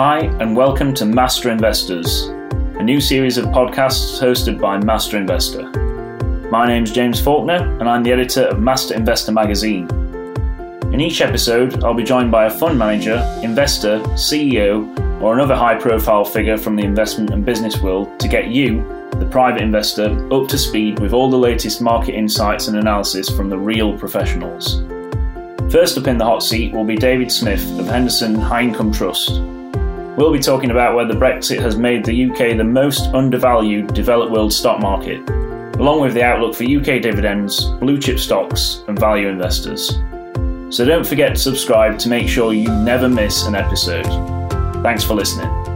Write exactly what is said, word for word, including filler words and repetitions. Hi, and welcome to Master Investors, a new series of podcasts hosted by Master Investor. My name's James Faulkner, and I'm the editor of Master Investor Magazine. In each episode, I'll be joined by a fund manager, investor, C E O, or another high-profile figure from the investment and business world to get you, the private investor, up to speed with all the latest market insights and analysis from the real professionals. First up in the hot seat will be David Smith of Henderson High Income Trust. We'll be talking about whether Brexit has made the U K the most undervalued developed world stock market, along with the outlook for U K dividends, blue chip stocks, and value investors. So don't forget to subscribe to make sure you never miss an episode. Thanks for listening.